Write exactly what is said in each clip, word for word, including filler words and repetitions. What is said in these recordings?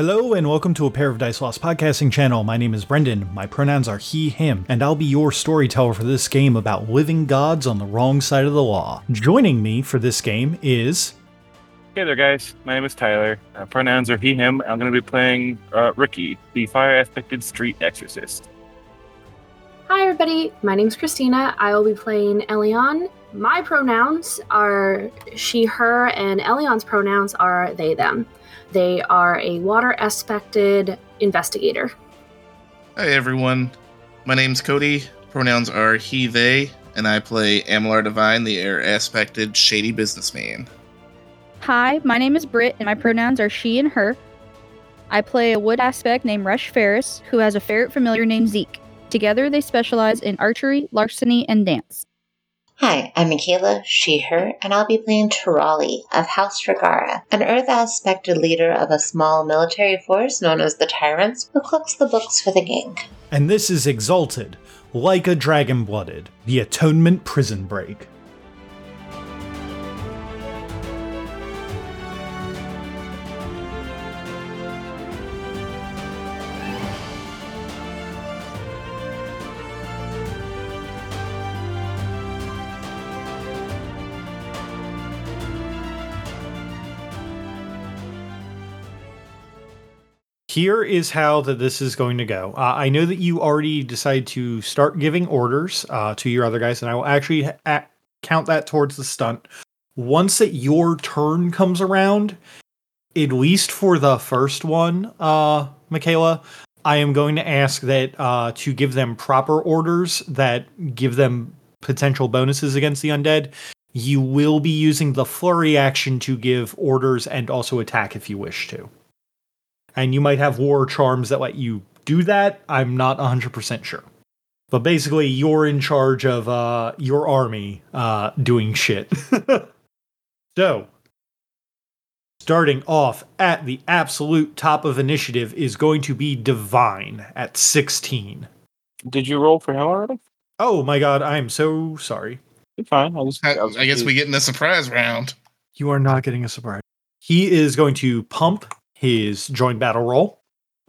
Hello and welcome to A Pair of Dice Lost podcasting channel. My name is Brendan, my pronouns are he, him, and I'll be your storyteller for this game about living gods on the wrong side of the law. Joining me for this game is... Hey there guys, my name is Tyler, uh, pronouns are he, him, I'm going to be playing uh, Ricky, the fire-aspected street exorcist. Hi everybody, my name's Christina, I will be playing Elion. My pronouns are she, her, and Elion's pronouns are they, them. They are a water-aspected investigator. Hi, everyone. My name's Cody. Pronouns are he, they, and I play Amalar Divine, the air-aspected shady businessman. Hi, my name is Britt, and my pronouns are she and her. I play a wood aspect named Rush Ferris, who has a ferret familiar named Zeke. Together, they specialize in archery, larceny, and dance. Hi, I'm Michaela, she, her, and I'll be playing Tirali of House Fragara, an earth-aspected leader of a small military force known as the Tyrants, who cooks the books for the gang. And this is Exalted, like a dragon-blooded, the Atonement Prison Break. Here is how that this is going to go. Uh, I know that you already decided to start giving orders uh, to your other guys, and I will actually ha- count that towards the stunt. Once that your turn comes around, at least for the first one, uh, Michaela, I am going to ask that uh, to give them proper orders that give them potential bonuses against the undead. You will be using the flurry action to give orders and also attack if you wish to. And you might have war charms that let you do that. I'm not one hundred percent sure. But basically, you're in charge of uh, your army uh, doing shit. So, starting off at the absolute top of initiative is going to be Divine at sixteen. Did you roll for him already? Oh my god, I am so sorry. You're fine. I, just, I, I, I guess we're getting a surprise round. You are not getting a surprise. He is going to pump... his joint battle roll.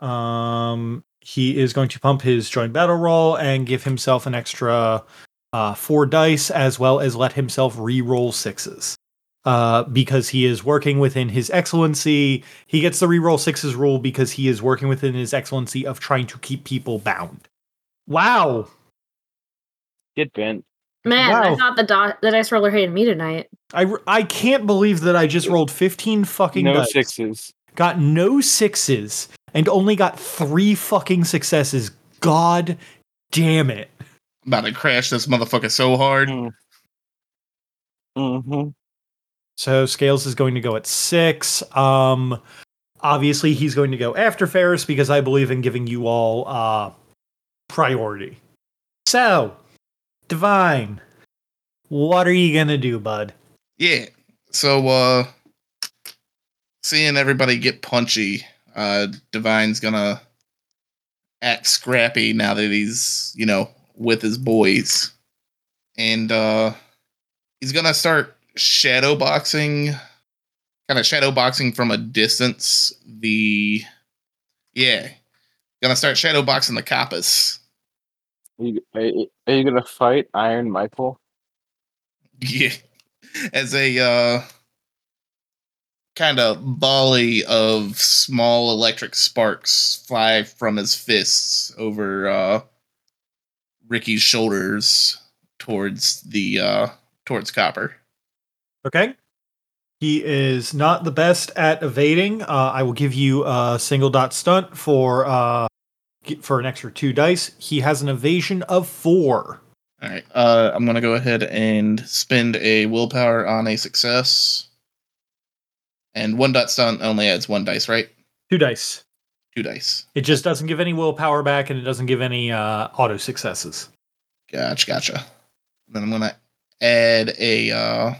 Um, he is going to pump his joint battle roll and give himself an extra uh, four dice, as well as let himself re-roll sixes. Uh, because he is working within his excellency, he gets the re-roll sixes rule because he is working within his excellency of trying to keep people bound. Wow! Get bent. Man, wow. I thought the, do- the dice roller hated me tonight. I, re- I can't believe that I just rolled fifteen fucking no dice. No sixes. Got no sixes, and only got three fucking successes. God damn it. I'm about to crash this motherfucker so hard. Mm. Mm-hmm. So Scales is going to go at six. Um, obviously, he's going to go after Ferris, because I believe in giving you all uh, priority. So, Divine, what are you going to do, bud? Yeah, so... uh. Seeing everybody get punchy, uh, Divine's gonna act scrappy now that he's, you know, with his boys. And uh, he's gonna start shadow boxing, kind of shadow boxing from a distance. The, yeah, gonna start shadow boxing the coppice. Are you, are you, are you gonna fight Iron Michael? Yeah. As a, uh... kind of volley of small electric sparks fly from his fists over uh, Ricky's shoulders towards the uh, towards Copper. Okay, he is not the best at evading. Uh, I will give you a single dot stunt for uh, for an extra two dice. He has an evasion of four. All right, uh, I'm gonna go ahead and spend a willpower on a success. And one dot stunt only adds one dice, right? Two dice. Two dice. It just doesn't give any willpower back, and it doesn't give any uh, auto successes. Gotcha, gotcha. Then I'm gonna add a uh,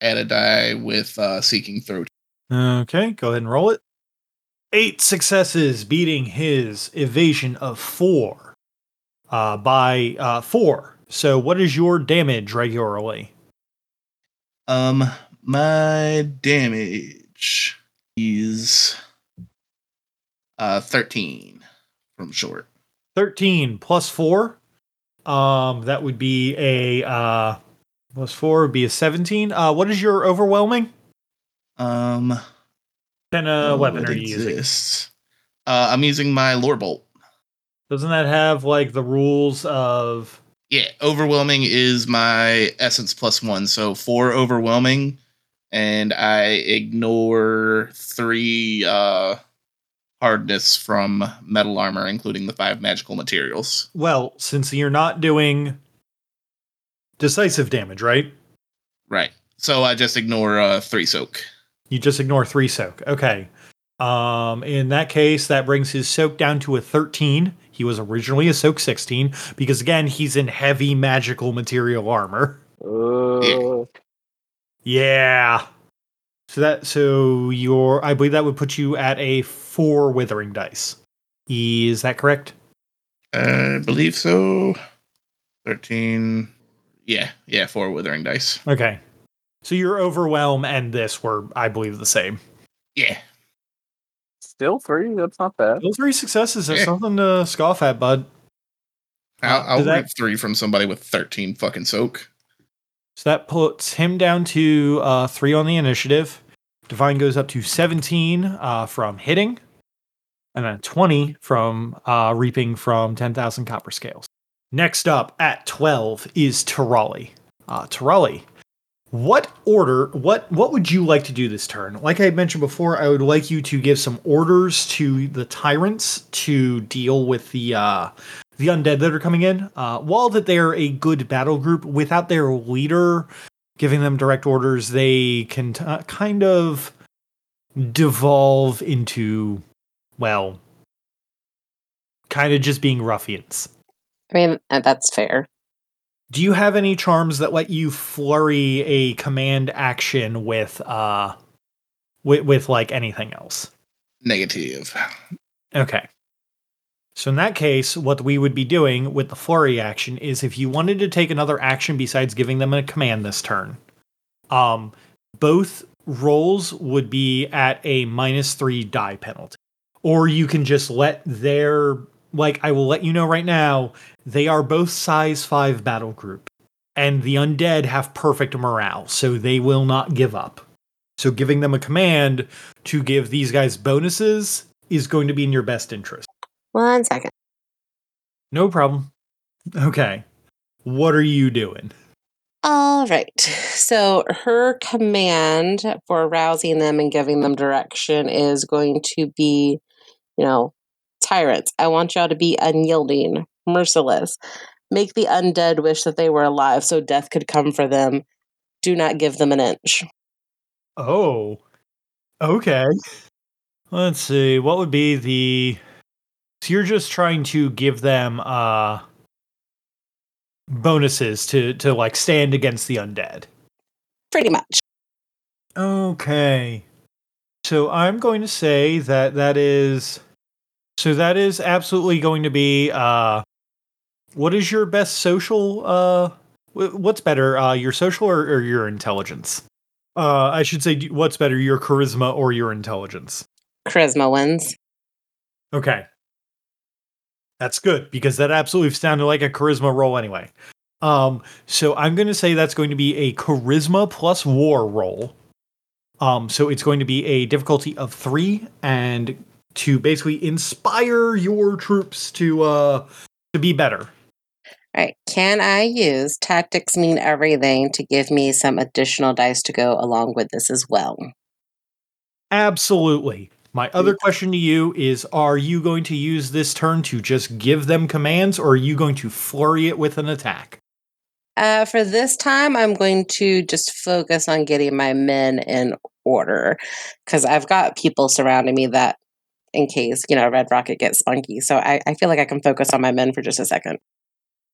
add a die with uh, Seeking Throat. Okay, go ahead and roll it. Eight successes, beating his evasion of four uh, by uh, four. So, what is your damage regularly? Um. My damage is Uh, thirteen from short. thirteen plus four. Um, that would be a uh, plus four would be a seventeen. Uh, what is your overwhelming? Um, ten uh, oh, weapon are you using? Uh, I'm using my lore bolt. Doesn't that have like the rules of? Yeah, overwhelming is my essence plus one, so four overwhelming, and I ignore three uh, hardness from metal armor, including the five magical materials. Well, since you're not doing decisive damage, right? Right. So I just ignore uh, three soak. You just ignore three soak. Okay. Um, in that case, that brings his soak down to a thirteen. He was originally a soak sixteen because, again, he's in heavy magical material armor. Uh. Yeah. So that so your I believe that would put you at a four withering dice. Is that correct? I believe so. Thirteen. Yeah, yeah, four withering dice. Okay. So your overwhelm and this were, I believe, the same. Yeah. Still three? That's not bad. Still three successes. That's yeah. Something to scoff at, bud. I'll, I'll that, rip three from somebody with thirteen fucking soak. So that puts him down to uh, three on the initiative. Divine goes up to seventeen uh, from hitting. And then twenty from uh, reaping from ten thousand copper scales. Next up at twelve is Tarali. Uh, Tarali. What order, what what would you like to do this turn? Like I mentioned before, I would like you to give some orders to the tyrants to deal with the uh, the undead that are coming in. Uh, while that they're a good battle group, without their leader giving them direct orders, they can t- kind of devolve into, well, kind of just being ruffians. I mean, that's fair. Do you have any charms that let you flurry a command action with, uh, with, with like anything else? Negative. Okay. So in that case, what we would be doing with the flurry action is if you wanted to take another action besides giving them a command this turn, um, both rolls would be at a minus three die penalty, or you can just let their, like, I will let you know right now, they are both size five battle group, and the undead have perfect morale, so they will not give up. So giving them a command to give these guys bonuses is going to be in your best interest. One second. No problem. Okay. What are you doing? All right. So her command for rousing them and giving them direction is going to be, you know, tyrants, I want y'all to be unyielding, merciless. Make the undead wish that they were alive so death could come for them. Do not give them an inch. Oh, okay. Let's see. What would be the... So you're just trying to give them uh, bonuses to, to like stand against the undead. Pretty much. Okay. So I'm going to say that that is... So that is absolutely going to be, uh, what is your best social, uh, w- what's better, uh, your social or, or your intelligence? Uh, I should say, what's better, your charisma or your intelligence? Charisma wins. Okay. That's good, because that absolutely sounded like a charisma roll anyway. Um, so I'm going to say that's going to be a charisma plus war roll. Um, so it's going to be a difficulty of three and... to basically inspire your troops to uh, to be better. All right. Can I use tactics mean everything to give me some additional dice to go along with this as well? Absolutely. My other question to you is, are you going to use this turn to just give them commands, or are you going to flurry it with an attack? Uh, for this time, I'm going to just focus on getting my men in order, because I've got people surrounding me that in case, you know, Red Rocket gets spunky. So I, I feel like I can focus on my men for just a second.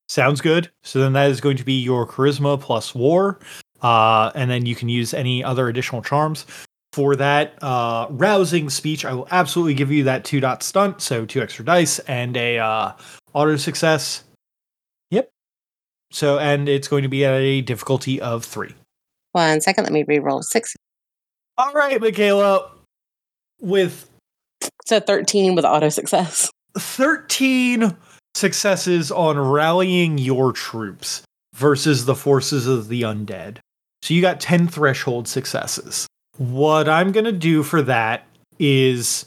Sounds good. So then that is going to be your charisma plus war. Uh, and then you can use any other additional charms. For that uh, rousing speech, I will absolutely give you that two-dot stunt. So two extra dice and a uh, auto success. Yep. So, and it's going to be at a difficulty of three. One second. Let me reroll six. All right, Michaela. With... So thirteen with auto success. thirteen successes on rallying your troops versus the forces of the undead. So you got ten threshold successes. What I'm going to do for that is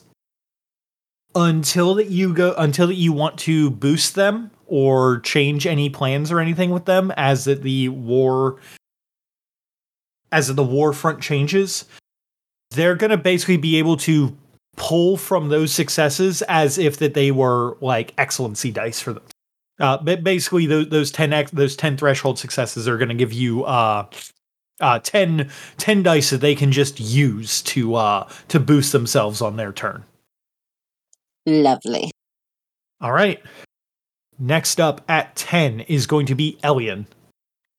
until that you go until that you want to boost them or change any plans or anything with them as that the war as the war front changes, they're going to basically be able to pull from those successes as if that they were like excellency dice for them. Uh, but basically, those those ten ex- those ten threshold successes are going to give you uh, uh, ten ten dice that they can just use to uh, to boost themselves on their turn. Lovely. All right. Next up at ten is going to be Elian.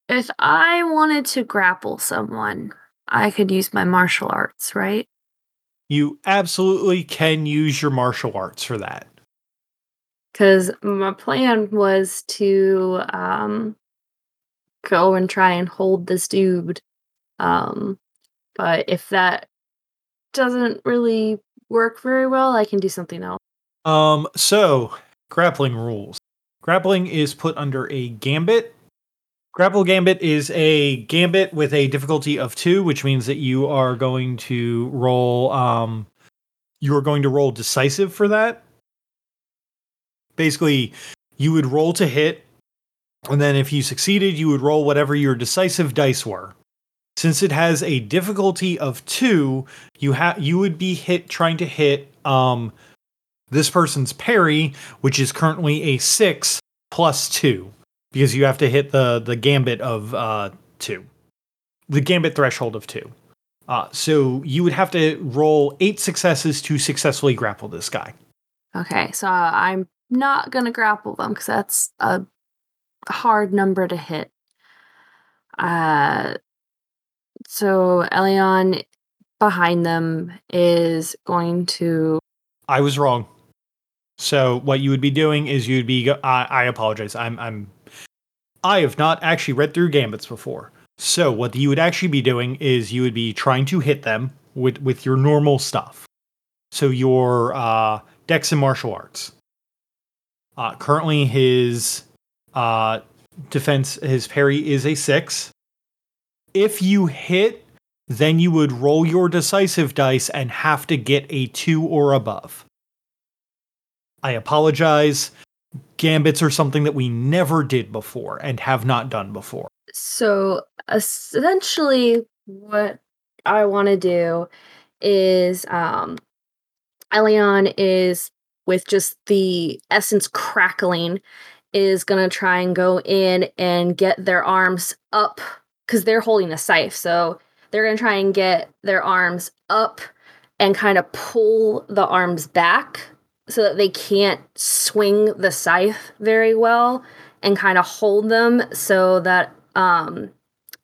If I wanted to grapple someone, I could use my martial arts, right? You absolutely can use your martial arts for that. Because my plan was to um, go and try and hold this dude. Um, but if that doesn't really work very well, I can do something else. Um, so, grappling rules. Grappling is put under a gambit. Grapple Gambit is a gambit with a difficulty of two, which means that you are going to roll. Um, you are going to roll decisive for that. Basically, you would roll to hit, and then if you succeeded, you would roll whatever your decisive dice were. Since it has a difficulty of two, you ha- you would be hit trying to hit um, this person's parry, which is currently a six plus two. Because you have to hit the, the gambit of uh, two. The gambit threshold of two. Uh, so you would have to roll eight successes to successfully grapple this guy. Okay, so I'm not going to grapple them because that's a hard number to hit. Uh, so Elian behind them is going to... I was wrong. So what you would be doing is you'd be... Go- I, I apologize. I'm... I'm I have not actually read through gambits before. So what you would actually be doing is you would be trying to hit them with, with your normal stuff. So your uh, Dex and martial arts. Uh, currently his uh, defense, his parry is a six. If you hit, then you would roll your decisive dice and have to get a two or above. I apologize. Gambits are something that we never did before and have not done before. So essentially what I want to do is um, Elian is, with just the essence crackling, is going to try and go in and get their arms up because they're holding a scythe. So they're going to try and get their arms up and kind of pull the arms back, so that they can't swing the scythe very well and kind of hold them so that um,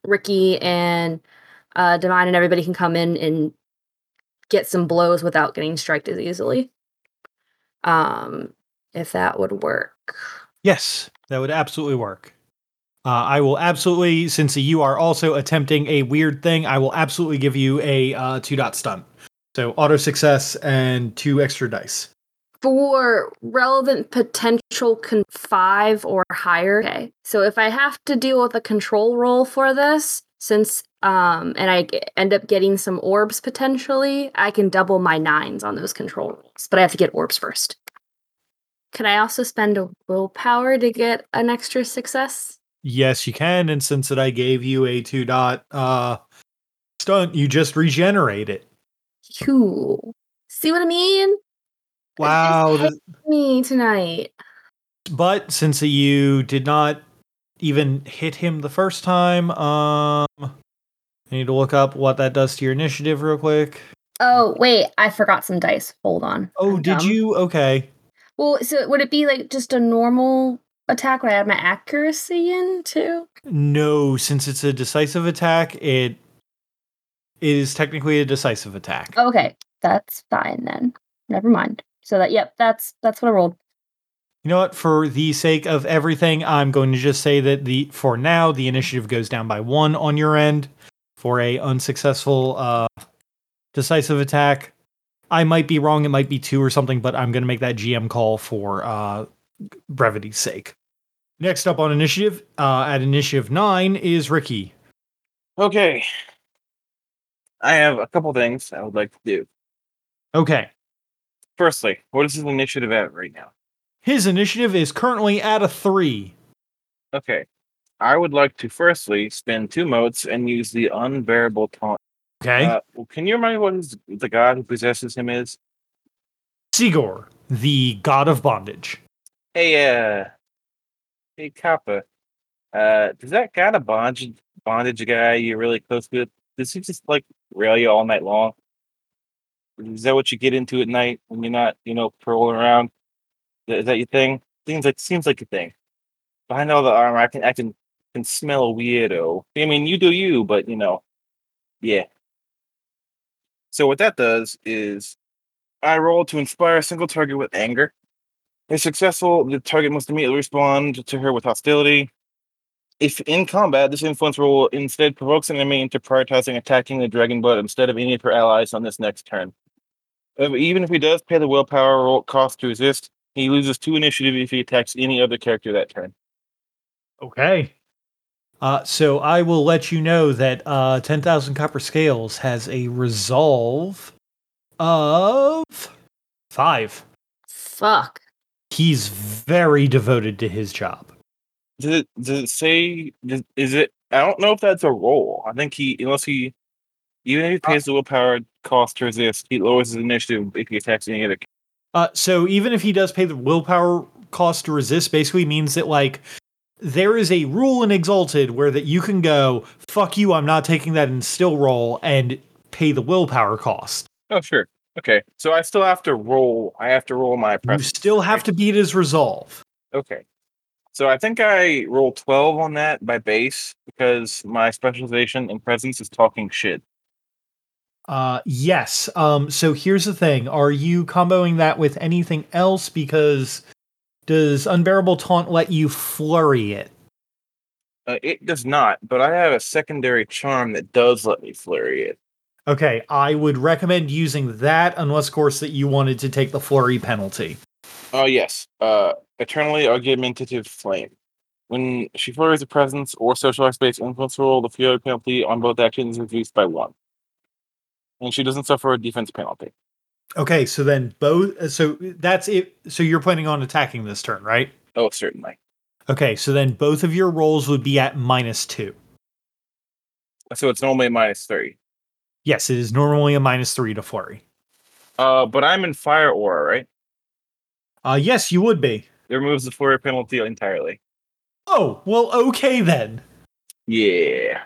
Ricky and uh, Divine and everybody can come in and get some blows without getting striked as easily. Um, if that would work. Yes, that would absolutely work. Uh, I will absolutely, since you are also attempting a weird thing, I will absolutely give you a uh, two-dot stunt. So auto success and two extra dice. For relevant potential con- five or higher. Okay. So if I have to deal with a control roll for this, since um, and I g- end up getting some orbs potentially, I can double my nines on those control rolls. But I have to get orbs first. Can I also spend a willpower to get an extra success? Yes, you can. And since that I gave you a two dot uh, stunt, you just regenerate it. Cool. See what I mean? Wow. This me tonight. But since you did not even hit him the first time, um, I need to look up what that does to your initiative real quick. Oh, wait. I forgot some dice. Hold on. Oh, I'm did dumb. you? Okay. Well, so would it be like just a normal attack when I add my accuracy in too? No, since it's a decisive attack, it is technically a decisive attack. Okay. That's fine then. Never mind. So that, yep, that's that's what I rolled. You know what? For the sake of everything, I'm going to just say that the for now the initiative goes down by one on your end for a unsuccessful uh, decisive attack. I might be wrong. It might be two or something, but I'm going to make that G M call for uh, brevity's sake. Next up on initiative, uh, at initiative nine is Ricky. Okay. I have a couple things I would like to do. Okay. Firstly, what is his initiative at right now? His initiative is currently at a three. Okay. I would like to firstly spend two motes and use the unbearable taunt. Okay. Uh, well, can you remind me what his, the god who possesses him is? Sigor, the god of bondage. Hey, uh, hey, Kappa. Uh, does that god of bondage, bondage guy you're really close with, does he just, like, rail you all night long? Is that what you get into at night when you're not, you know, paroling around? Is that your thing? Seems like seems like your thing. Behind all the armor, I can I can, can smell a weirdo. I mean, you do you, but, you know, yeah. So what that does is I roll to inspire a single target with anger. If successful, the target must immediately respond to her with hostility. If in combat, this influence roll instead provokes an enemy into prioritizing attacking the Dragonblood instead of any of her allies on this next turn. Even if he does pay the willpower roll cost to resist, he loses two initiative if he attacks any other character that turn. Okay. Uh, so I will let you know that uh, ten thousand Copper Scales has a resolve of five. Fuck. He's very devoted to his job. Does it, does it say, does, is it, I don't know if that's a roll. I think he, unless he, even if he pays the willpower cost to resist, he lowers his initiative if he attacks any other. Uh, so even if he does pay the willpower cost to resist, basically means that, like, there is a rule in Exalted where that you can go, fuck you, I'm not taking that, and still roll and pay the willpower cost. Oh, sure. Okay. So I still have to roll. I have to roll my presence. You still have right? to beat his resolve. Okay. So I think I roll twelve on that by base because my specialization in presence is talking shit. Uh, yes. Um, so here's the thing. Are you comboing that with anything else? Because does Unbearable Taunt let you flurry it? Uh, it does not, but I have a secondary charm that does let me flurry it. Okay. I would recommend using that unless, of course, that you wanted to take the flurry penalty. Oh, yes. Uh, Eternally Argumentative Flame. When she flurries a presence or socialized space influence roll, the flurry penalty on both actions is reduced by one. And she doesn't suffer a defense penalty. Okay, so then both... So that's it. So you're planning on attacking this turn, right? Oh, certainly. Okay, so then both of your rolls would be at minus two. So it's normally a minus three. Yes, it is normally a minus three to flurry. Uh, but I'm in Fire Aura, right? Uh, yes, you would be. It removes the flurry penalty entirely. Oh, well, okay then. Yeah.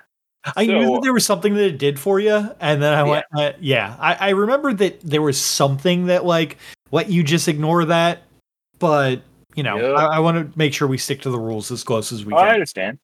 I so, knew that there was something that it did for you, and then I yeah. went, uh, yeah. I, I remember that there was something that, like, let you just ignore that, but, you know, yep. I, I want to make sure we stick to the rules as close as we oh, can. I understand.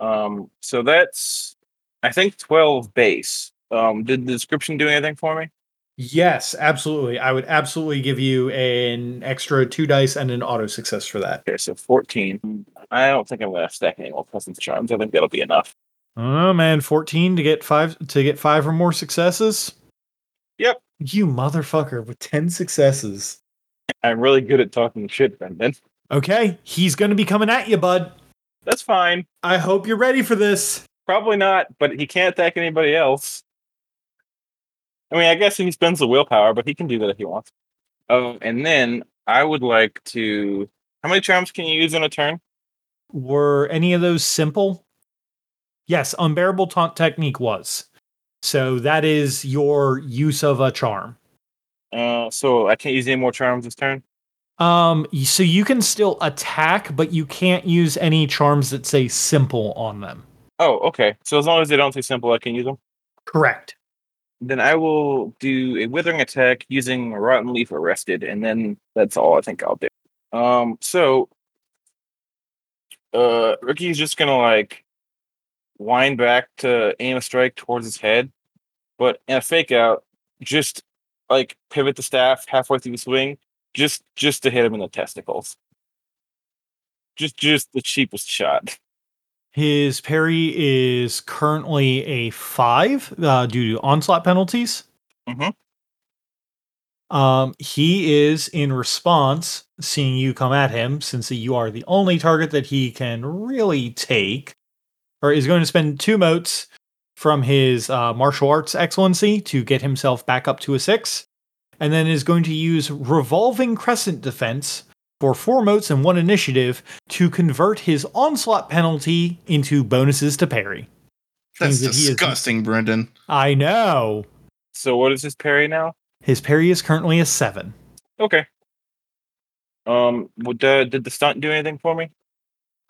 Um, so that's, I think, twelve base. Um, did the description do anything for me? Yes, absolutely. I would absolutely give you an extra two dice and an auto success for that. Okay, so fourteen. I don't think I'm going to stack any more presence charms. I think that'll be enough. Oh man, fourteen to get five to get five or more successes. Yep, you motherfucker with ten successes. I'm really good at talking shit, Brendan. Okay, he's going to be coming at you, bud. That's fine. I hope you're ready for this. Probably not, but he can't attack anybody else. I mean, I guess he spends the willpower, but he can do that if he wants. Oh, and then I would like to... How many charms can you use in a turn? Were any of those simple? Yes, Unbearable Taunt Technique was. So that is your use of a charm. Uh, so I can't use any more charms this turn? Um, so you can still attack, but you can't use any charms that say simple on them. Oh, okay. So as long as they don't say simple, I can use them? Correct. Then I will do a withering attack using Rotten Leaf Arrested, and then that's all I think I'll do. Um, so, uh, Ricky's just gonna, like, wind back to aim a strike towards his head, but in a fake out, just, like, pivot the staff halfway through the swing, just, just to hit him in the testicles. Just, just the cheapest shot. His parry is currently a five uh, due to onslaught penalties. Mm-hmm. Um, he is, in response, seeing you come at him, since you are the only target that he can really take, or is going to spend two motes from his uh, martial arts excellency to get himself back up to a six, and then is going to use revolving crescent defense for four motes and one initiative to convert his onslaught penalty into bonuses to parry. That's that disgusting, is... Brendan. I know. So what is his parry now? His parry is currently a seven. Okay. Um, would the, did the stunt do anything for me?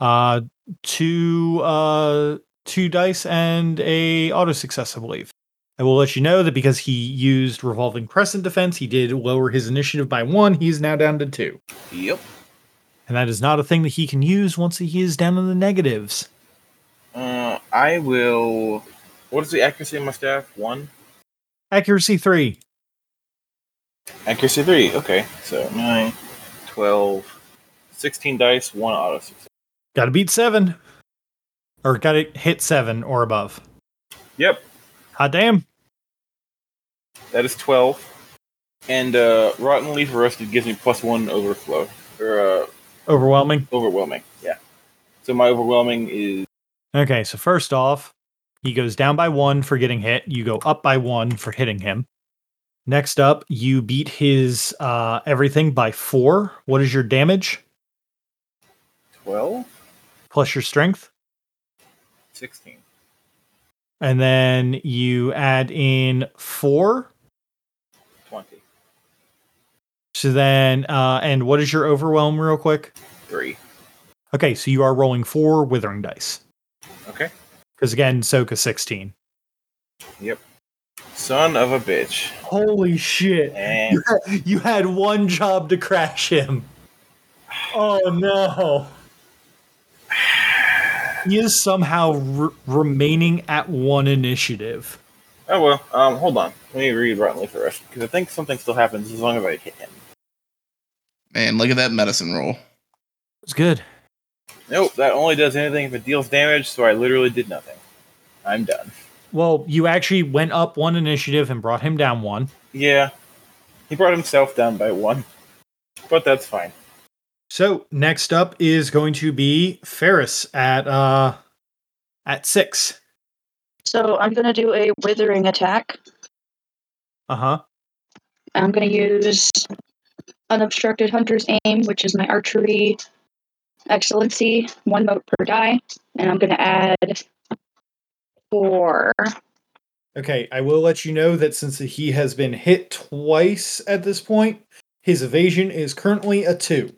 Uh, two, uh, two dice and a auto success, I believe. I will let you know that because he used revolving crescent defense, he did lower his initiative by one. He's now down to two. Yep. And that is not a thing that he can use once he is down in the negatives. Uh, I will... What is the accuracy of my staff? One? Accuracy three. Accuracy three, okay. So nine, twelve, sixteen dice, one auto success. Gotta beat seven. Or gotta hit seven or above. Yep. Hot damn. That is twelve. And uh, Rotten Leaf Arrested gives me plus one overflow. Or, uh, overwhelming? Overwhelming, yeah. So my overwhelming is... Okay, so first off, he goes down by one for getting hit. You go up by one for hitting him. Next up, you beat his uh, everything by four. What is your damage? twelve. Plus your strength? sixteen. And then you add in four? twenty. So then, uh, and what is your overwhelm real quick? three. Okay, so you are rolling four withering dice. Okay. Because again, Soka sixteen. Yep. Son of a bitch. Holy shit. You had, you had one job to crash him. Oh no. He is somehow re- remaining at one initiative. Oh well, um, hold on. Let me read Rotten Leaf Arrest, because I think something still happens as long as I hit him. Man, look at that medicine roll. It's good. Nope, that only does anything if it deals damage, so I literally did nothing. I'm done. Well, you actually went up one initiative and brought him down one. Yeah. He brought himself down by one. But that's fine. So, next up is going to be Ferris at, uh, at six. So, I'm going to do a withering attack. Uh-huh. I'm going to use Unobstructed Hunter's Aim, which is my archery excellency, one mote per die. And I'm going to add... Four. Okay, I will let you know that since he has been hit twice at this point, his evasion is currently a two.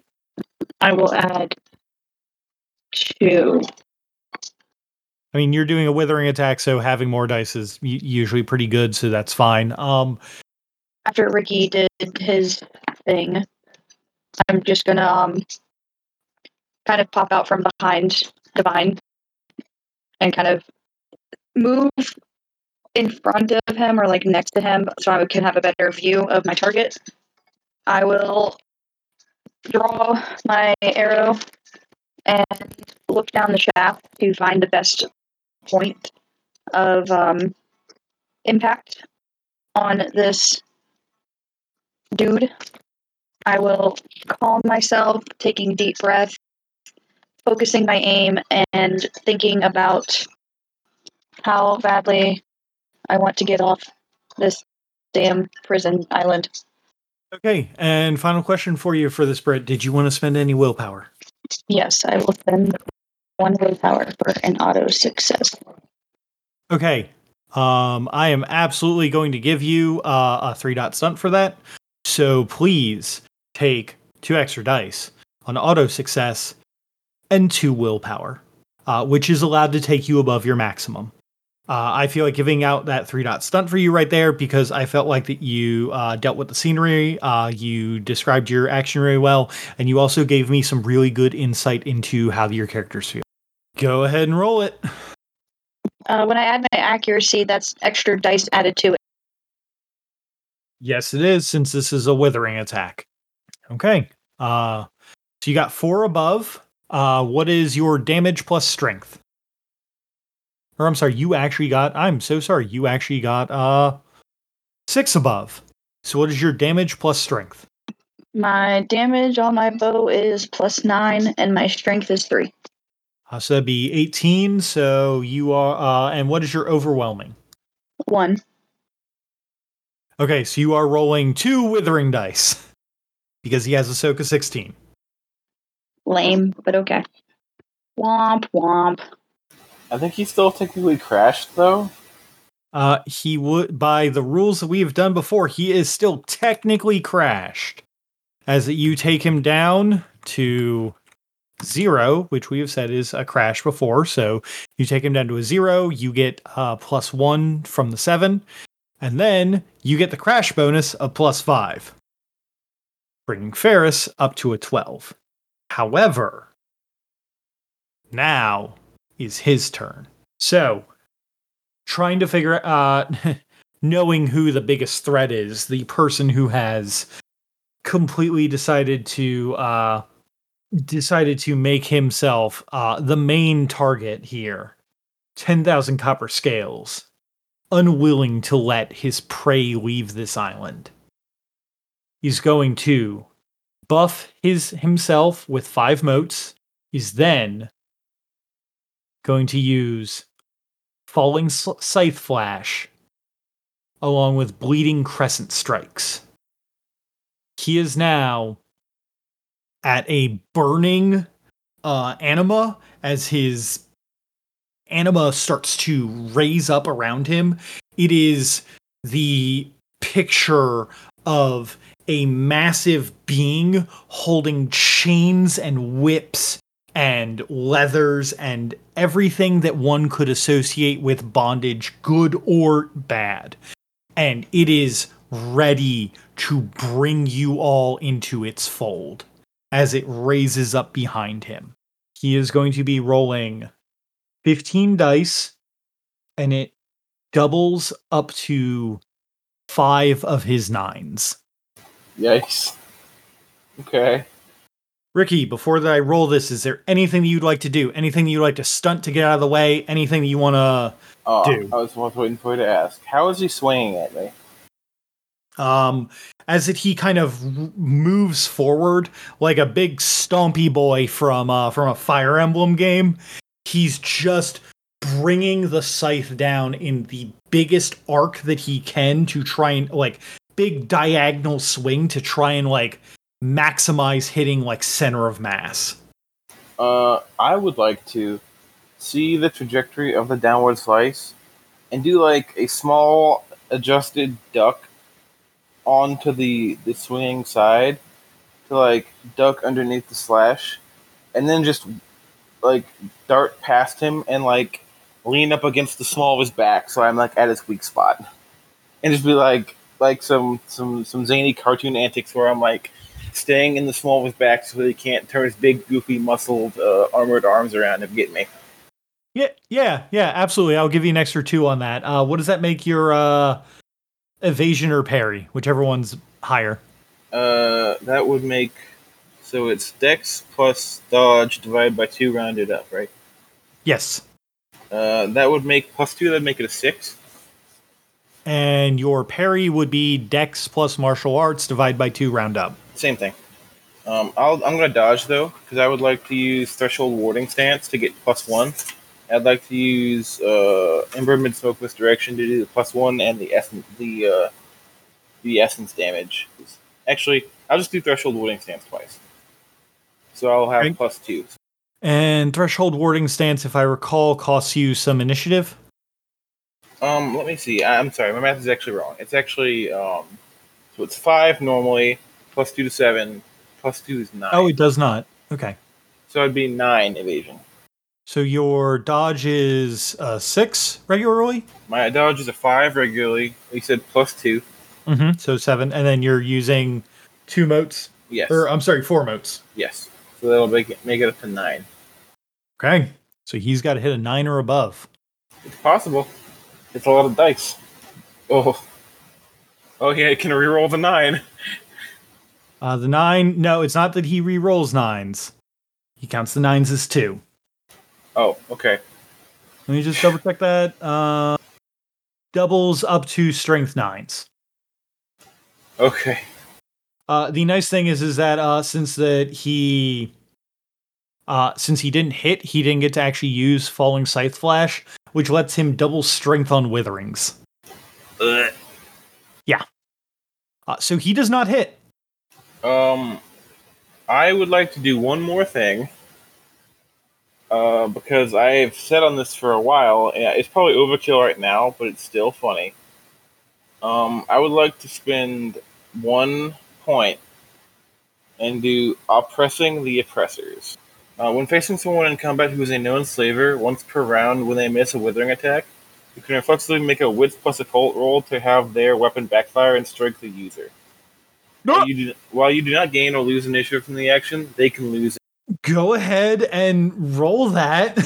I will add two. I mean, you're doing a withering attack, so having more dice is usually pretty good, so that's fine. Um, After Ricky did his thing, I'm just gonna um, kind of pop out from behind Divine and kind of move in front of him or like next to him so I can have a better view of my target. I will draw my arrow and look down the shaft to find the best point of um, impact on this dude. I will calm myself, taking deep breath, focusing my aim, and thinking about how badly I want to get off this damn prison island. Okay, and final question for you for this, Brett. Did you want to spend any willpower? Yes, I will spend one willpower for an auto success. Okay, um, I am absolutely going to give you uh, a three-dot stunt for that. So please take two extra dice on auto success and two willpower, uh, which is allowed to take you above your maximum. Uh, I feel like giving out that three-dot stunt for you right there because I felt like that you uh, dealt with the scenery, uh, you described your action very well, and you also gave me some really good insight into how your characters feel. Go ahead and roll it. Uh, when I add my accuracy, that's extra dice added to it. Yes, it is, since this is a withering attack. Okay. Uh, so you got four above. Uh, what is your damage plus strength? Or I'm sorry, you actually got, I'm so sorry, you actually got uh, six above. So what is your damage plus strength? My damage on my bow is plus nine, and my strength is three. Uh, so that'd be eighteen, so you are... Uh, and what is your overwhelming? One. Okay, so you are rolling two withering dice. Because he has Ahsoka sixteen. Lame, but okay. Womp, womp. I think he still technically crashed, though. Uh, he would, by the rules that we have done before, he is still technically crashed. As that you take him down to zero, which we have said is a crash before, so you take him down to a zero, you get uh, plus one from the seven, and then you get the crash bonus of plus five, bringing Ferris up to a twelve. However, now is his turn. So, trying to figure out, uh, knowing who the biggest threat is, the person who has completely decided to, uh, decided to make himself, uh, the main target here. ten thousand copper scales, unwilling to let his prey leave this island. He's going to buff his himself with five motes. He's then going to use Falling Scythe Flash, along with Bleeding Crescent Strikes. He is now at a burning uh, anima as his anima starts to raise up around him. It is the picture of a massive being holding chains and whips and leathers and everything that one could associate with bondage, good or bad. And it is ready to bring you all into its fold as it raises up behind him. He is going to be rolling fifteen dice, and it doubles up to five of his nines. Yikes. Okay. Ricky, before that I roll this, is there anything that you'd like to do? Anything that you'd like to stunt to get out of the way? Anything that you want to oh, do? I was waiting for you to ask. How is he swinging at me? Um, as it, he kind of moves forward like a big stompy boy from uh, from a Fire Emblem game. He's just bringing the scythe down in the biggest arc that he can to try and, like, big diagonal swing to try and, like, maximize hitting, like, center of mass. Uh, I would like to see the trajectory of the downward slice and do, like, a small adjusted duck onto the, the swinging side to, like, duck underneath the slash and then just, like, dart past him and, like, lean up against the small of his back so I'm, like, at his weak spot. And just be, like, like some, some, some zany cartoon antics where I'm, like, staying in the small of his back so he can't turn his big, goofy, muscled, uh, armored arms around and get me. Yeah, yeah, yeah, absolutely. I'll give you an extra two on that. Uh, what does that make your uh, evasion or parry, whichever one's higher? Uh, that would make... So it's Dex plus Dodge divided by two rounded up, right? Yes. Uh, that would make plus two, that'd make it a six. And your parry would be Dex plus martial arts divided by two round up. Same thing. Um, I'll, I'm going to dodge, though, because I would like to use Threshold Warding Stance to get plus one. I'd like to use uh, Ember Mid-Smoke Misdirection to do the plus one and the essence, the, uh, the essence damage. Actually, I'll just do Threshold Warding Stance twice. So I'll have right. plus two. And Threshold Warding Stance, if I recall, costs you some initiative? Um, let me see. I'm sorry. My math is actually wrong. It's actually, um, so it's five normally. Plus two to seven, plus two is nine. Oh, it does not. Okay. So it'd be nine evasion. So your dodge is uh, six regularly? My dodge is a five regularly. You said plus two. Mm-hmm. So seven. And then you're using two motes? Yes. Or, I'm sorry, four motes. Yes. So that'll make it, make it up to nine. Okay. So he's got to hit a nine or above. It's possible. It's a lot of dice. Oh. Oh, yeah, it can reroll the nine. Uh, the nine, no, it's not that he re-rolls nines. He counts the nines as two. Oh, okay. Let me just double check that. Uh, doubles up to strength nines. Okay. Uh, the nice thing is, is that uh, since that he, uh, since he didn't hit, he didn't get to actually use Falling Scythe Flash, which lets him double strength on Witherings. Ugh. Yeah. Uh, so he does not hit. Um, I would like to do one more thing. Uh, because I've said on this for a while, and it's probably overkill right now, but it's still funny. Um, I would like to spend one point and do Oppressing the Oppressors. Uh, when facing someone in combat who is a known slaver, once per round when they miss a withering attack, you can reflexively make a wits plus occult roll to have their weapon backfire and strike the user. No. While, you do, while you do not gain or lose initiative from the action, they can lose. Go ahead and roll that.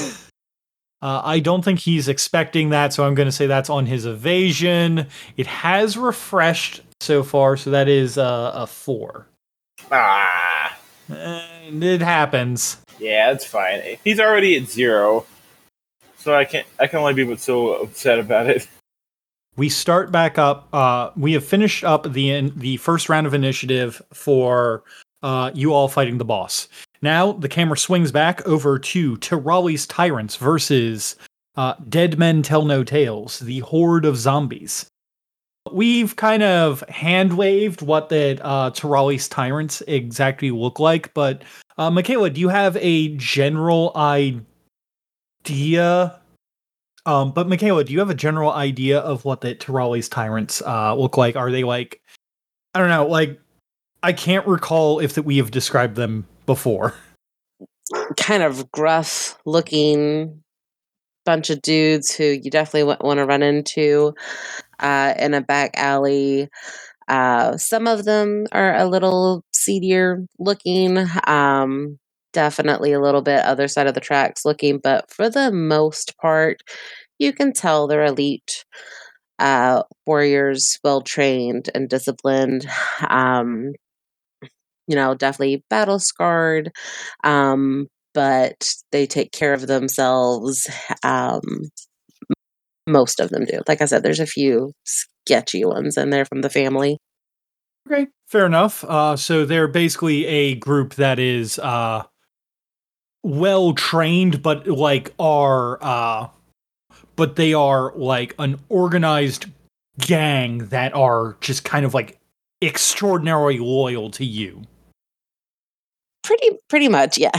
Uh, I don't think he's expecting that, so I'm going to say that's on his evasion. It has refreshed so far, so that is uh, a four. Ah. And it happens. Yeah, that's fine. He's already at zero, so I can't. I can only be but so upset about it. We start back up. Uh, we have finished up the in, the first round of initiative for uh, you all fighting the boss. Now, the camera swings back over to Tyrali's Tyrants versus uh, Dead Men Tell No Tales, the horde of zombies. We've kind of hand-waved what the uh, Tyrali's Tyrants exactly look like, but uh, Michaela, do you have a general idea? Um, but Michaela, do you have a general idea of what the Tyrali's Tyrants uh, look like? Are they like, I don't know, like, I can't recall if that we have described them before. Kind of gruff looking bunch of dudes who you definitely want to run into uh, in a back alley. Uh, some of them are a little seedier looking, um, definitely a little bit other side of the tracks looking, but for the most part, you can tell they're elite uh, warriors, well-trained and disciplined. Um, You know, definitely battle scarred, um, but they take care of themselves. Um, most of them do. Like I said, there's a few sketchy ones in there from the family. Okay, fair enough. Uh, so they're basically a group that is uh, well trained, but like are, uh, but they are like an organized gang that are just kind of like extraordinarily loyal to you. Pretty, pretty much, yeah.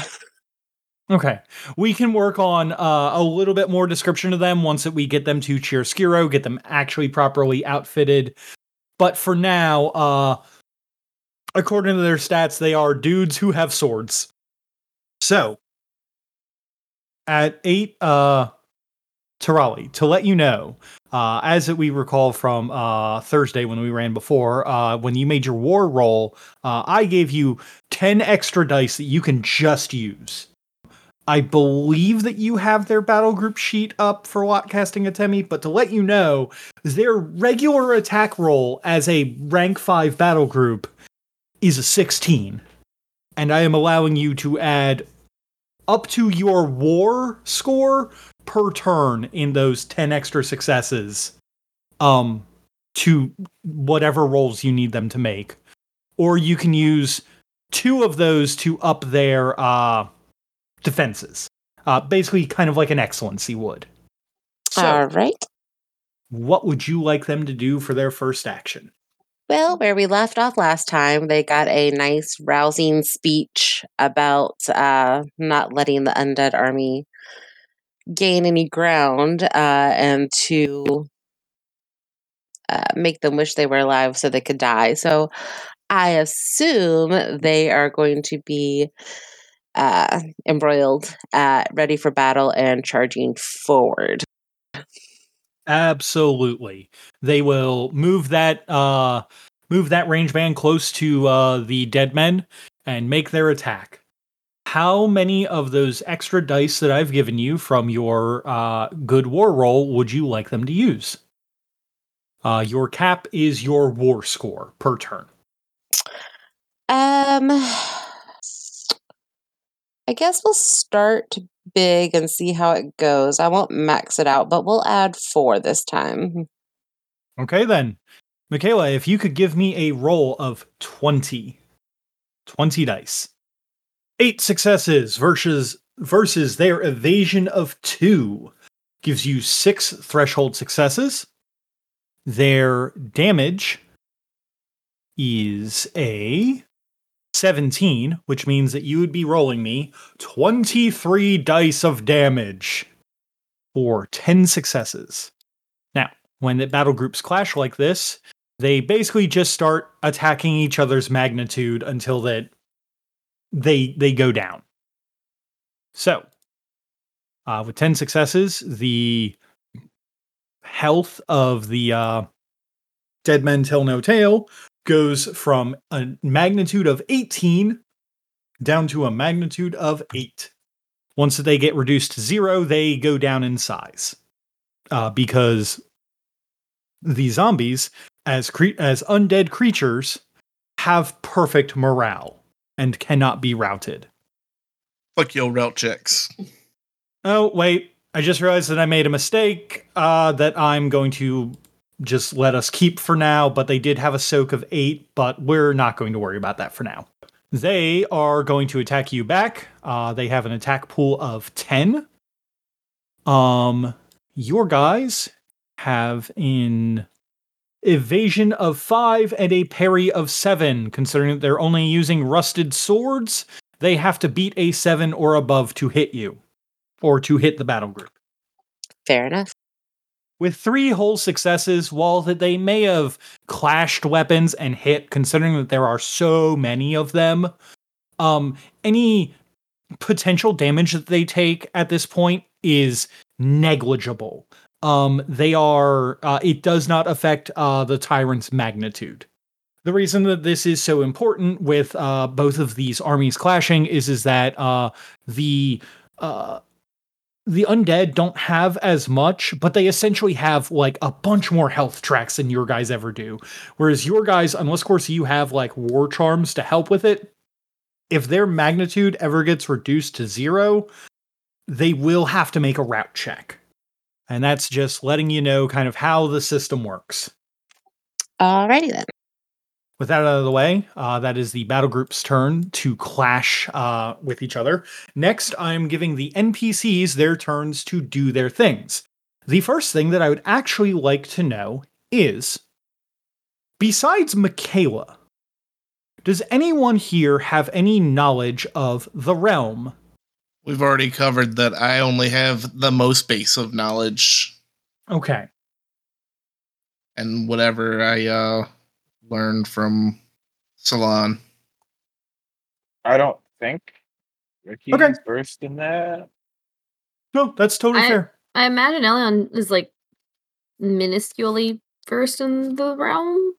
Okay. We can work on uh, a little bit more description of them once that we get them to Chiaroscuro, get them actually properly outfitted. But for now, uh, according to their stats, they are dudes who have swords. So, at eight, uh, Tyrali, to let you know, uh, as we recall from uh, Thursday when we ran before, uh, when you made your war roll, uh, I gave you ten extra dice that you can just use. I believe that you have their battle group sheet up for lot casting Atemi, but to let you know, their regular attack roll as a rank five battle group is a sixteen. And I am allowing you to add up to your war score per turn in those ten extra successes um, to whatever rolls you need them to make. Or you can use two of those to up their uh, defenses. Uh, basically, kind of like an excellency would. So, all right. What would you like them to do for their first action? Well, where we left off last time, they got a nice rousing speech about uh, not letting the undead army gain any ground uh, and to uh, make them wish they were alive so they could die. So I assume they are going to be uh, embroiled, uh, ready for battle, and charging forward. Absolutely. They will move that uh, move that range band close to uh, the dead men and make their attack. How many of those extra dice that I've given you from your uh, good war roll would you like them to use? Uh, your cap is your war score per turn. Um, I guess we'll start big and see how it goes. I won't max it out, but we'll add four this time. Okay, then. Michaela, if you could give me a roll of twenty. twenty dice. Eight successes versus versus their evasion of two. Gives you six threshold successes. Their damage is a seventeen, which means that you would be rolling me twenty-three dice of damage for ten successes. Now, when the battle groups clash like this, they basically just start attacking each other's magnitude until that they they go down. So, uh, with ten successes, the health of the uh, Dead Men Tell No Tale goes from a magnitude of eighteen down to a magnitude of eight. Once they get reduced to zero, they go down in size uh, because the zombies, as cre- as undead creatures, have perfect morale and cannot be routed. Fuck your route checks. Oh, wait. I just realized that I made a mistake uh, that I'm going to just let us keep for now, but they did have a soak of eight, but we're not going to worry about that for now. They are going to attack you back. Uh, they have an attack pool of ten. Um, your guys have an evasion of five and a parry of seven. Considering that they're only using rusted swords, they have to beat a seven or above to hit you, or to hit the battle group. Fair enough. With three whole successes, while that they may have clashed weapons and hit, considering that there are so many of them, um, any potential damage that they take at this point is negligible. Um, they are, uh, it does not affect uh, the tyrant's magnitude. The reason that this is so important with uh, both of these armies clashing is, is that uh, the... Uh, The undead don't have as much, but they essentially have, like, a bunch more health tracks than your guys ever do. Whereas your guys, unless, of course, you have, like, war charms to help with it, if their magnitude ever gets reduced to zero, they will have to make a route check. And that's just letting you know kind of how the system works. Alrighty then. With that out of the way, uh, that is the battle group's turn to clash uh, with each other. Next, I'm giving the N P Cs their turns to do their things. The first thing that I would actually like to know is, besides Michaela, does anyone here have any knowledge of the realm? We've already covered that I only have the most base of knowledge. Okay. And whatever I... Uh... learned from Salon. I don't think Ricky's okay. First in that. No, that's totally I, fair. I imagine Elion is like minusculely first in the realm,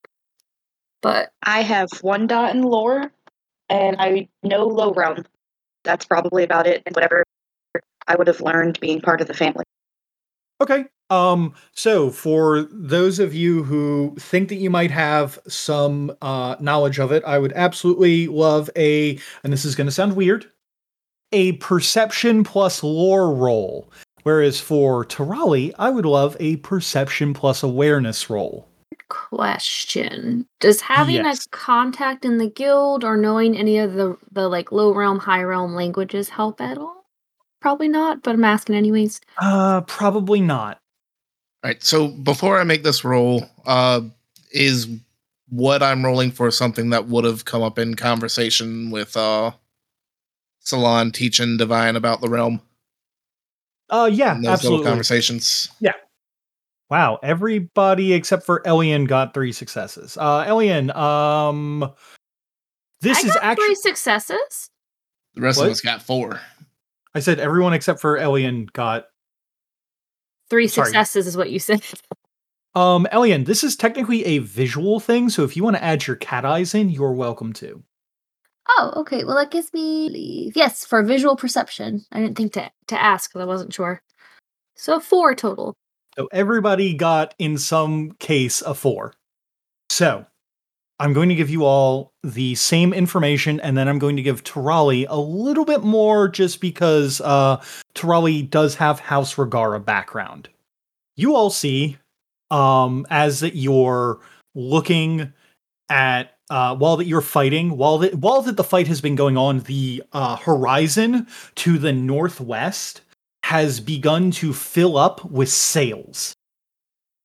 but I have one dot in lore, and I know low realm. That's probably about it, and whatever I would have learned being part of the family. Okay. Um, so for those of you who think that you might have some, uh, knowledge of it, I would absolutely love a, and this is going to sound weird, a perception plus lore roll. Whereas for Tarali, I would love a perception plus awareness roll. Question. Does having yes. a contact in the guild or knowing any of the, the like low realm, high realm languages help at all? Probably not, but I'm asking anyways. Uh, probably not. All right, so before I make this roll, uh, is what I'm rolling for something that would have come up in conversation with uh, Salon teaching Divine about the realm? Uh, yeah, those absolutely. Conversations. Yeah. Wow, everybody except for Elion got three successes. Uh, Elion, um, this I is got actually three successes. The rest what? of us got four. I said everyone except for Elion got. Three successes Sorry. is what you said. Um, Elion, this is technically a visual thing, so if you want to add your cat eyes in, you're welcome to. Oh, okay. Well, that gives me... Yes, for visual perception. I didn't think to, to ask, because I wasn't sure. So four total. So everybody got, in some case, a four. So, I'm going to give you all the same information, and then I'm going to give Tarali a little bit more just because uh, Tarali does have House Fragara background. You all see, um, as that your looking at uh, while that you're fighting, while that while that the fight has been going on, the uh, horizon to the northwest has begun to fill up with sails.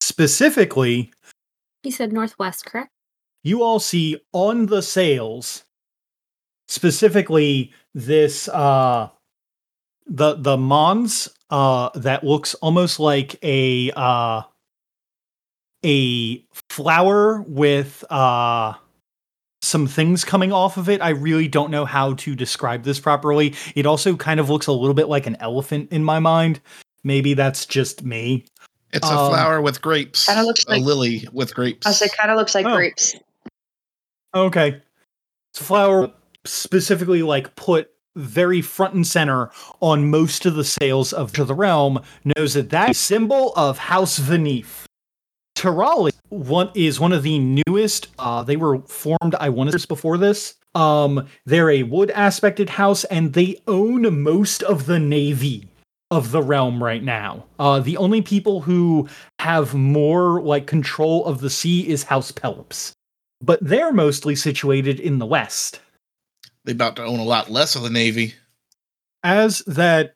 Specifically, he said northwest, correct? You all see on the sails, specifically this uh, the the Mons uh, that looks almost like a uh, a flower with uh, some things coming off of it. I really don't know how to describe this properly. It also kind of looks a little bit like an elephant in my mind. Maybe that's just me. It's um, a flower with grapes. Kind of looks like a lily with grapes. I said, kind of looks like oh. grapes. Okay, it's a flower specifically like put very front and center on most of the sails of To the Realm. Knows that that symbol of House Venef. Tirali one is one of the newest. Uh, they were formed, I want to say, before this. Um, they're a wood-aspected house, and they own most of the navy of the realm right now. Uh, the only people who have more like control of the sea is House Pelops, but they're mostly situated in the west. They're about to own a lot less of the navy. As that,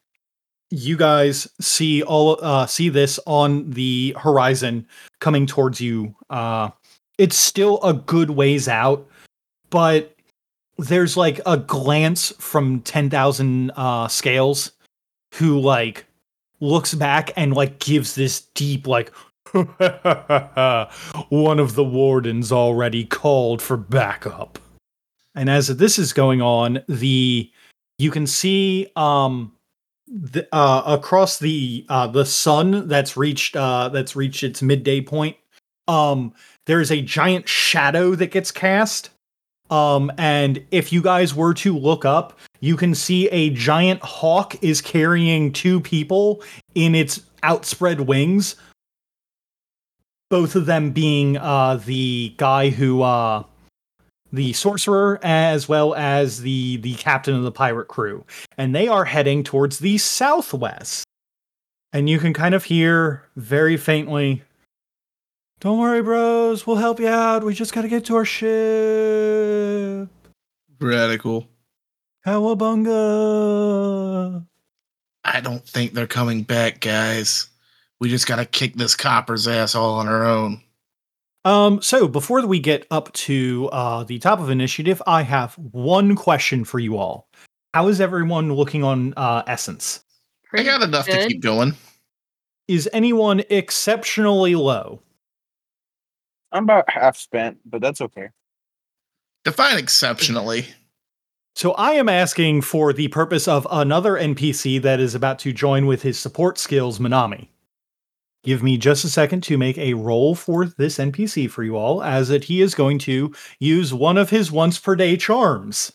you guys see all uh, see this on the horizon coming towards you. Uh, it's still a good ways out, but there's like a glance from ten thousand uh, scales, who like looks back and like gives this deep like one of the wardens already called for backup. And as this is going on, the you can see um the, uh, across the uh, the sun that's reached uh, that's reached its midday point. Um, there is a giant shadow that gets cast. Um, and if you guys were to look up, you can see a giant hawk is carrying two people in its outspread wings. Both of them being uh, the guy who, uh, the sorcerer, as well as the, the captain of the pirate crew. And they are heading towards the southwest. And you can kind of hear very faintly, "Don't worry, bros, we'll help you out. We just gotta get to our ship." Radical. Cowabunga. I don't think they're coming back, guys. We just gotta kick this copper's ass all on our own. Um, so before we get up to uh, the top of initiative, I have one question for you all. How is everyone looking on uh, Essence? Pretty I got enough good. to keep going. Is anyone exceptionally low? I'm about half spent, but that's okay. Define exceptionally. So I am asking for the purpose of another N P C that is about to join with his support skills, Minami. Give me just a second to make a roll for this N P C for you all, as that he is going to use one of his once per day charms.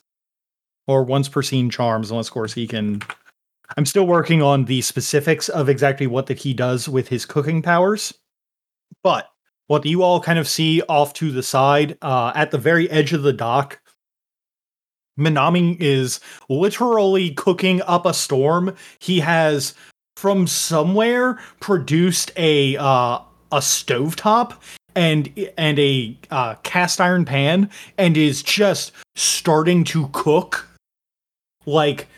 Or once per scene charms, unless, of course, he can... I'm still working on the specifics of exactly what that he does with his cooking powers. But what you all kind of see off to the side, uh, at the very edge of the dock, Minami is literally cooking up a storm. He has, from somewhere, produced a uh, a stovetop and and a uh, cast iron pan, and is just starting to cook. Like,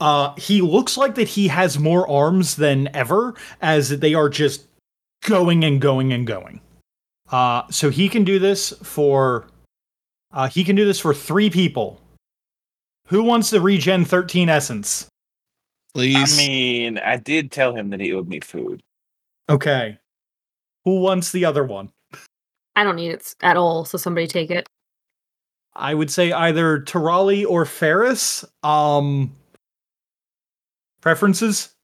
uh, he looks like that he has more arms than ever, as they are just going and going and going. Uh, so he can do this for, uh, he can do this for three people. Who wants to regen thirteen essence? Please. I mean, I did tell him that he owed me food. Okay. Who wants the other one? I don't need it at all. So somebody take it. I would say either Tirali or Ferris. Um, preferences.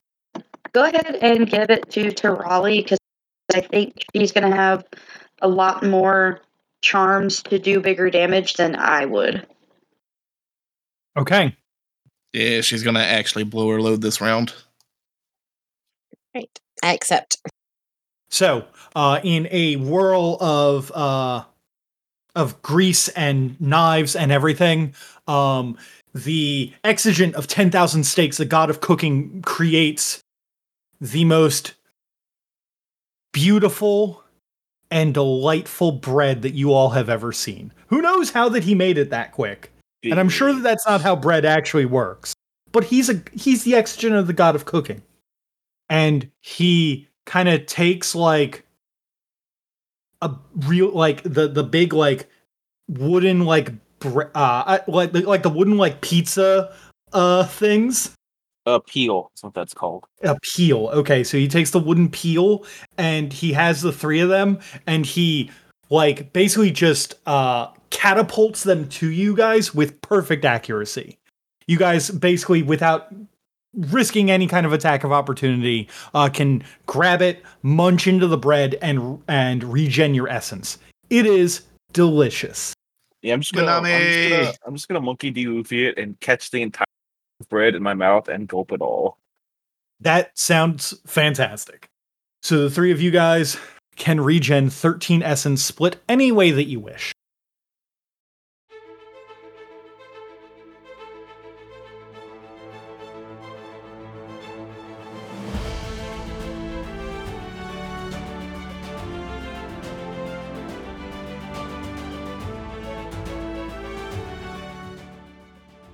Go ahead and give it to Tirali, because I think he's going to have a lot more charms to do bigger damage than I would. Okay. Yeah, she's going to actually blow her load this round. Great. I accept. So, uh, in a whirl of uh, of grease and knives and everything, um, the exigent of ten thousand stakes, the god of cooking, creates the most beautiful and delightful bread that you all have ever seen. Who knows how that he made it that quick? And I'm sure that that's not how bread actually works. But he's a he's the exogen of the god of cooking. And he kind of takes like a real like the the big like wooden like bre- uh like like the wooden like pizza uh things. A peel, that's what that's called. A peel. Okay, so he takes the wooden peel and he has the three of them and he like basically just uh catapults them to you guys with perfect accuracy. You guys basically, without risking any kind of attack of opportunity, uh, can grab it, munch into the bread, and and regen your essence. It is delicious. Yeah, I'm just gonna, I'm just gonna, I'm just gonna monkey D. Luffy it and catch the entire bread in my mouth and gulp it all. That sounds fantastic. So the three of you guys can regen thirteen essence, split any way that you wish.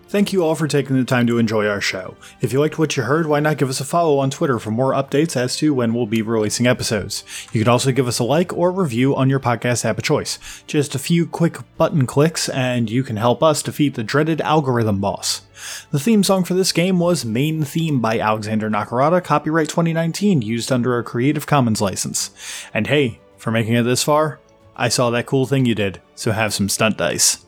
Thank you all for taking the time to enjoy our show. If you liked what you heard, why not give us a follow on Twitter for more updates as to when we'll be releasing episodes. You can also give us a like or review on your podcast app of choice. Just a few quick button clicks and you can help us defeat the dreaded algorithm boss. The theme song for this game was Main Theme by Alexander Nakarada, copyright twenty nineteen, used under a Creative Commons license. And hey, for making it this far, I saw that cool thing you did, so have some stunt dice.